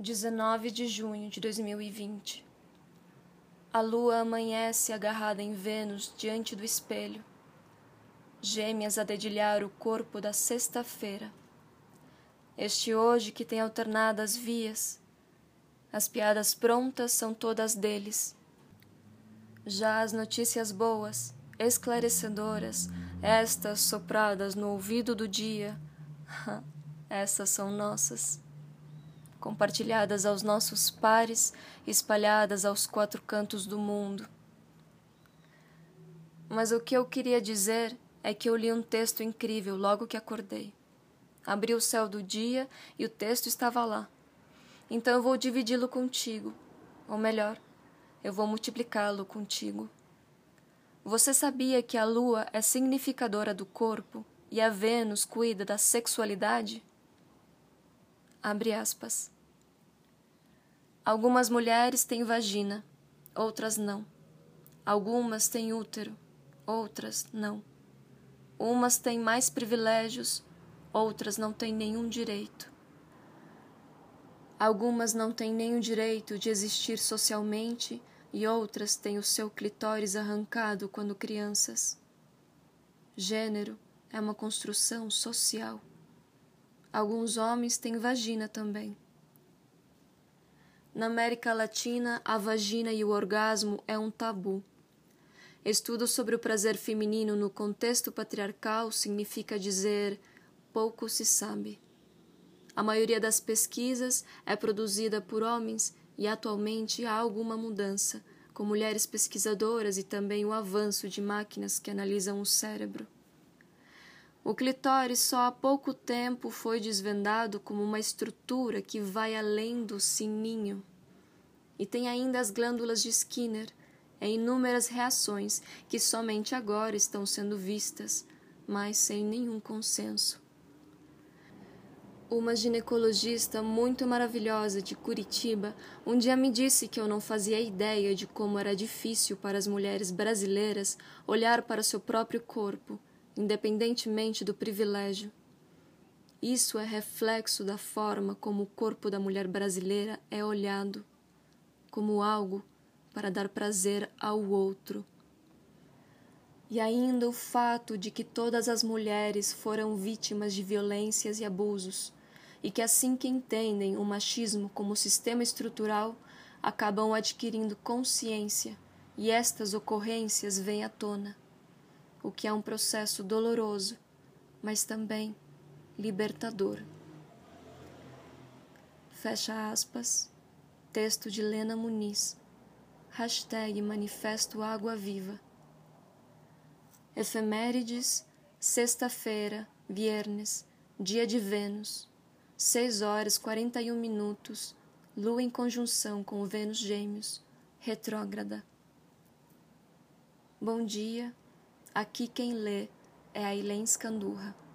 (19 de junho de 2020) A lua amanhece agarrada em Vênus diante do espelho. Gêmeas a dedilhar o corpo da sexta-feira. Este hoje que tem alternadas vias. As piadas prontas são todas deles. Já as notícias boas, esclarecedoras, estas sopradas no ouvido do dia, essas são nossas. Compartilhadas aos nossos pares, espalhadas aos quatro cantos do mundo. Mas o que eu queria dizer é que eu li um texto incrível logo que acordei. Abri o céu do dia e o texto estava lá. Então eu vou dividi-lo contigo, ou melhor, eu vou multiplicá-lo contigo. Você sabia que a lua é significadora do corpo e a Vênus cuida da sexualidade? Abre aspas. Algumas mulheres têm vagina, outras não. Algumas têm útero, outras não. Umas têm mais privilégios, outras não têm nenhum direito. Algumas não têm nenhum direito de existir socialmente e outras têm o seu clitóris arrancado quando crianças. Gênero é uma construção social. Alguns homens têm vagina também. Na América Latina, a vagina e o orgasmo é um tabu. Estudo sobre o prazer feminino no contexto patriarcal significa dizer pouco se sabe. A maioria das pesquisas é produzida por homens e atualmente há alguma mudança, com mulheres pesquisadoras e também o avanço de máquinas que analisam o cérebro. O clitóris só há pouco tempo foi desvendado como uma estrutura que vai além do sininho. E tem ainda as glândulas de Skinner, em inúmeras reações que somente agora estão sendo vistas, mas sem nenhum consenso. Uma ginecologista muito maravilhosa de Curitiba um dia me disse que eu não fazia ideia de como era difícil para as mulheres brasileiras olhar para seu próprio corpo, independentemente do privilégio. Isso é reflexo da forma como o corpo da mulher brasileira é olhado, como algo para dar prazer ao outro. E ainda o fato de que todas as mulheres foram vítimas de violências e abusos, e que assim que entendem o machismo como sistema estrutural, acabam adquirindo consciência, e estas ocorrências vêm à tona, o que é um processo doloroso, mas também libertador. Fecha aspas. Texto de Lena Muniz. #Manifesto Água Viva. Efemérides, sexta-feira, viernes, dia de Vênus, 6h41min, lua em conjunção com Vênus Gêmeos, retrógrada. Bom dia, aqui quem lê é a Helene Scandurra.